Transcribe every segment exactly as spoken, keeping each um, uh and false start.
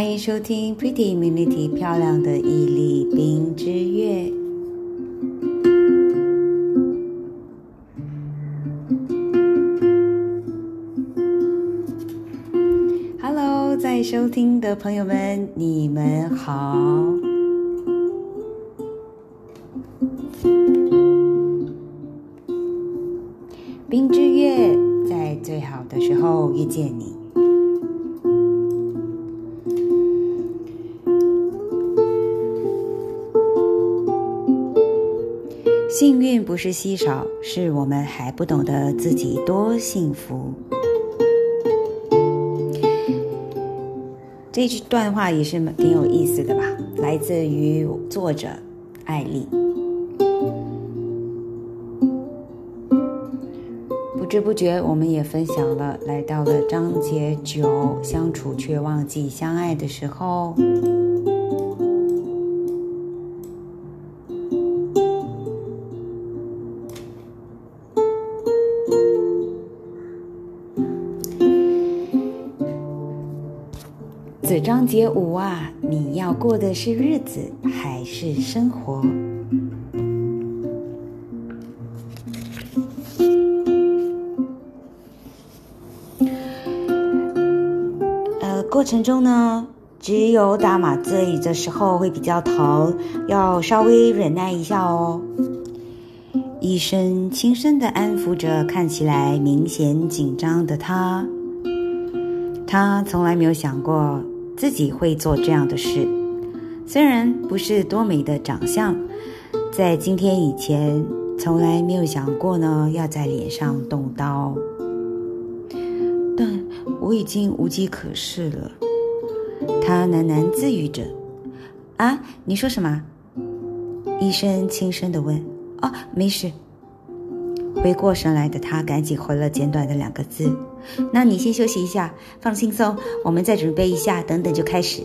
欢迎收听 Pretty Immunity 漂亮的毅力冰之月。Hello， 在收听的朋友们，你们好。冰之月，在最好的时候遇见你。幸运不是稀少，是我们还不懂得自己多幸福。这句段话也是挺有意思的吧，来自于作者艾丽。不知不觉我们也分享了，来到了章节九，相处却忘记相爱的时候。子章节五啊，你要过的是日子还是生活？呃，过程中呢，只有打马字语的时候会比较疼，要稍微忍耐一下哦。医生轻声地安抚着看起来明显紧张的他，他从来没有想过自己会做这样的事。虽然不是多美的长相，在今天以前从来没有想过呢要在脸上动刀，但我已经无计可施了。他喃喃自语着。啊，你说什么？医生轻声地问。哦，没事。回过神来的他赶紧回了简短的两个字，那你先休息一下，放轻松，我们再准备一下，等等就开始。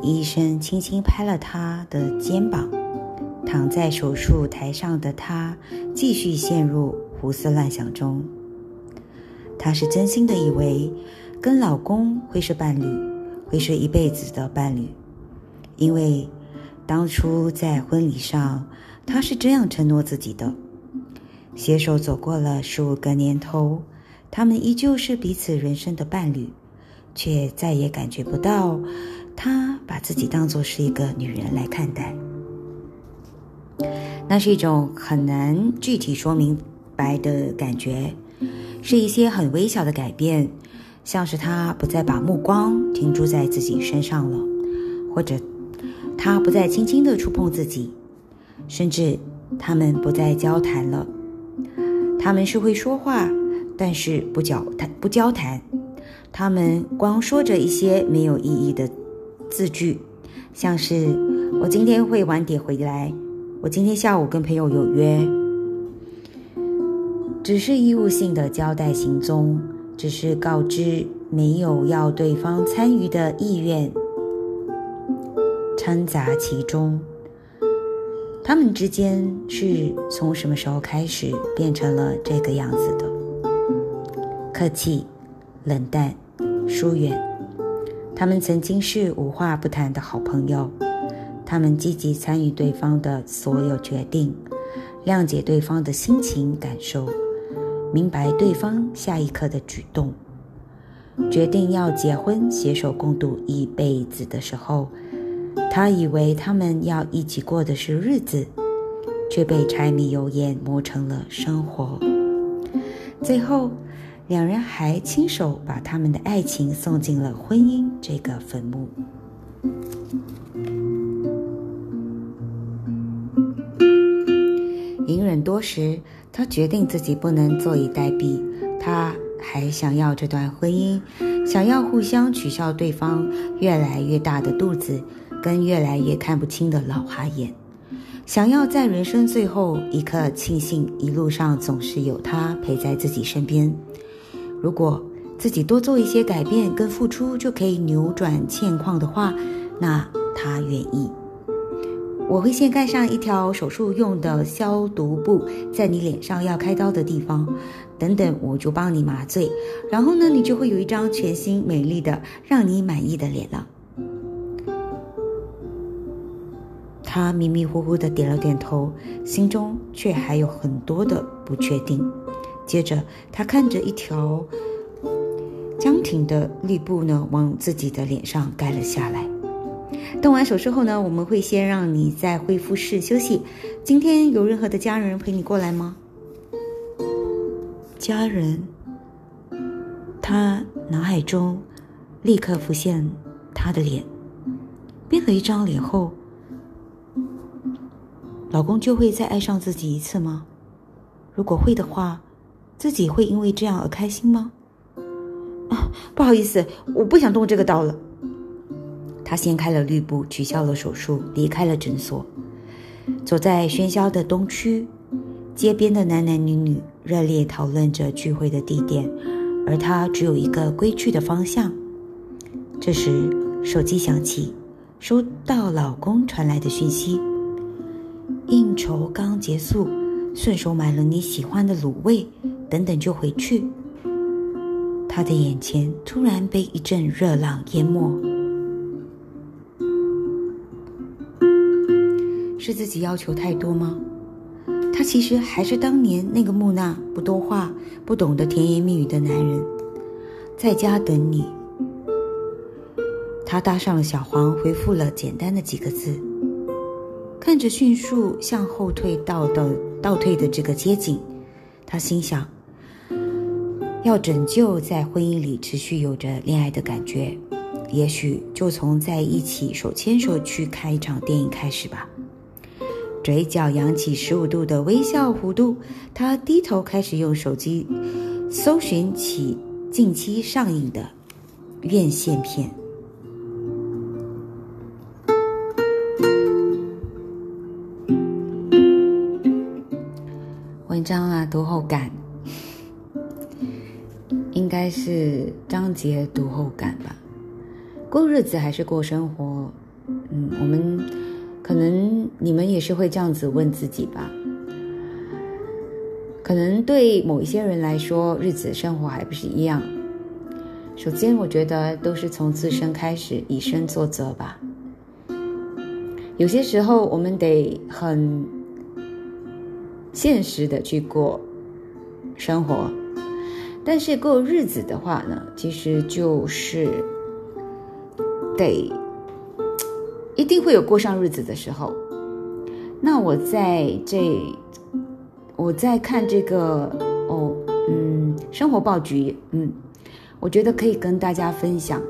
医生轻轻拍了他的肩膀。躺在手术台上的他继续陷入胡思乱想中。他是真心的以为跟老公会是伴侣，会是一辈子的伴侣，因为当初在婚礼上他是这样承诺自己的。携手走过了十五个年头，他们依旧是彼此人生的伴侣，却再也感觉不到他把自己当作是一个女人来看待。那是一种很难具体说明白的感觉，是一些很微小的改变，像是他不再把目光停驻在自己身上了，或者他不再轻轻地触碰自己，甚至他们不再交谈了。他们是会说话，但是不交谈，不交谈。他们光说着一些没有意义的字句，像是“我今天会晚点回来”，“我今天下午跟朋友有约”，只是义务性的交代行踪，只是告知没有要对方参与的意愿，掺杂其中。他们之间是从什么时候开始变成了这个样子的？客气、冷淡、疏远。他们曾经是无话不谈的好朋友，他们积极参与对方的所有决定，谅解对方的心情感受，明白对方下一刻的举动。决定要结婚，携手共度一辈子的时候，他以为他们要一起过的是日子，却被柴米油盐磨成了生活。最后，两人还亲手把他们的爱情送进了婚姻这个坟墓。隐忍多时，他决定自己不能坐以待毙，他还想要这段婚姻，想要互相取笑对方越来越大的肚子跟越来越看不清的老花眼，想要在人生最后一刻庆幸一路上总是有他陪在自己身边。如果自己多做一些改变跟付出就可以扭转现况的话，那他愿意。我会先盖上一条手术用的消毒布，在你脸上要开刀的地方，等等我就帮你麻醉，然后呢你就会有一张全新美丽的让你满意的脸了。他迷迷糊糊地点了点头，心中却还有很多的不确定。接着他看着一条僵挺的绿布呢往自己的脸上盖了下来。动完手术后呢，我们会先让你在恢复室休息。今天有任何的家人陪你过来吗？家人，他脑海中立刻浮现他的脸，变了一张脸后，老公就会再爱上自己一次吗？如果会的话，自己会因为这样而开心吗？啊，不好意思，我不想动这个刀了。他掀开了绿布，取消了手术，离开了诊所。走在喧嚣的东区，街边的男男女女热烈讨论着聚会的地点，而他只有一个归去的方向。这时，手机响起，收到老公传来的讯息。应酬刚结束，顺手买了你喜欢的卤味，等等就回去。他的眼前突然被一阵热浪淹没，是自己要求太多吗？他其实还是当年那个木讷、不多话、不懂得甜言蜜语的男人，在家等你。他搭上了小黄，回复了简单的几个字。看着迅速向后退到的倒退的这个街景，他心想，要拯救在婚姻里持续有着恋爱的感觉，也许就从在一起手牵手去看一场电影开始吧。嘴角扬起十五度的微笑弧度，他低头开始用手机搜寻起近期上映的院线片。文章啊，读后感应该是章节读后感吧。过日子还是过生活，嗯，我们可能你们也是会这样子问自己吧。可能对某一些人来说，日子生活还不是一样。首先我觉得都是从自身开始，以身作则吧。有些时候我们得很现实的去过生活，但是过日子的话呢，其实就是得一定会有过上日子的时候。那我在这我在看这个哦，嗯，生活爆菊，嗯，我觉得可以跟大家分享，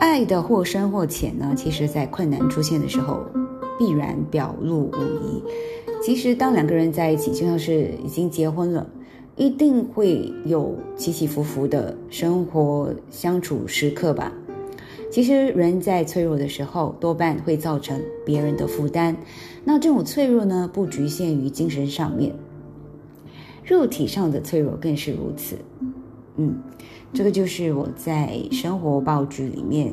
爱的或深或浅呢，其实在困难出现的时候必然表露无遗。其实当两个人在一起，就像是已经结婚了，一定会有起起伏伏的生活相处时刻吧。其实人在脆弱的时候，多半会造成别人的负担。那这种脆弱呢，不局限于精神上面，肉体上的脆弱更是如此。嗯，这个就是我在生活爆菊里面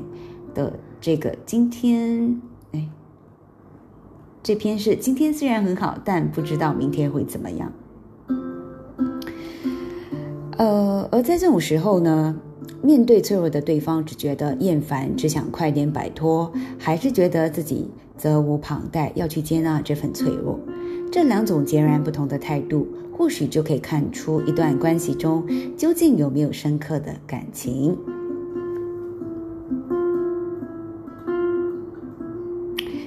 的这个今天哎。这篇是今天虽然很好，但不知道明天会怎么样。呃，而在这种时候呢，面对脆弱的对方，只觉得厌烦，只想快点摆脱，还是觉得自己责无旁贷，要去接纳这份脆弱。这两种截然不同的态度，或许就可以看出一段关系中究竟有没有深刻的感情。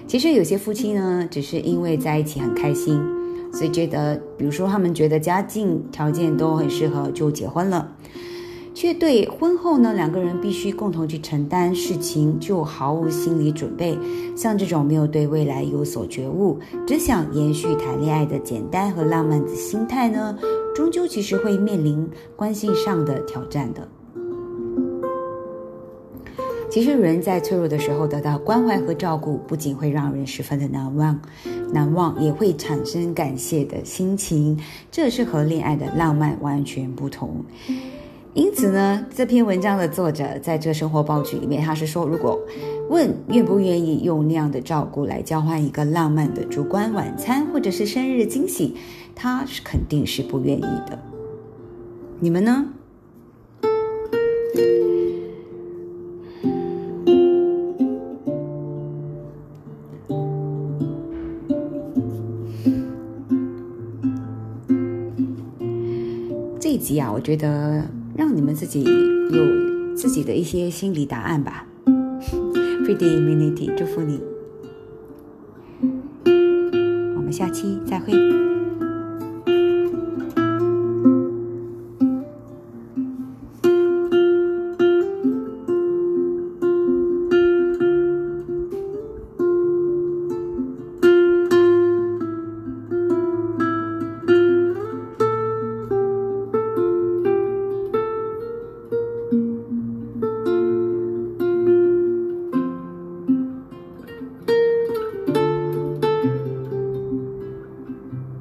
其实有些夫妻呢，只是因为在一起很开心，所以觉得，比如说他们觉得家境条件都很适合，就结婚了，却对婚后呢两个人必须共同去承担事情就毫无心理准备。像这种没有对未来有所觉悟，只想延续谈恋爱的简单和浪漫的心态呢，终究其实会面临关系上的挑战的。其实人在脆弱的时候得到关怀和照顾，不仅会让人十分的难忘难忘，也会产生感谢的心情，这是和恋爱的浪漫完全不同。因此呢，这篇文章的作者在这个生活爆菊里面，他是说，如果问愿不愿意用那样的照顾来交换一个浪漫的烛光晚餐或者是生日惊喜，他是肯定是不愿意的。你们呢？一集啊，我觉得让你们自己有自己的一些心理答案吧。Pretty Immunity， 祝福你，我们下期再会。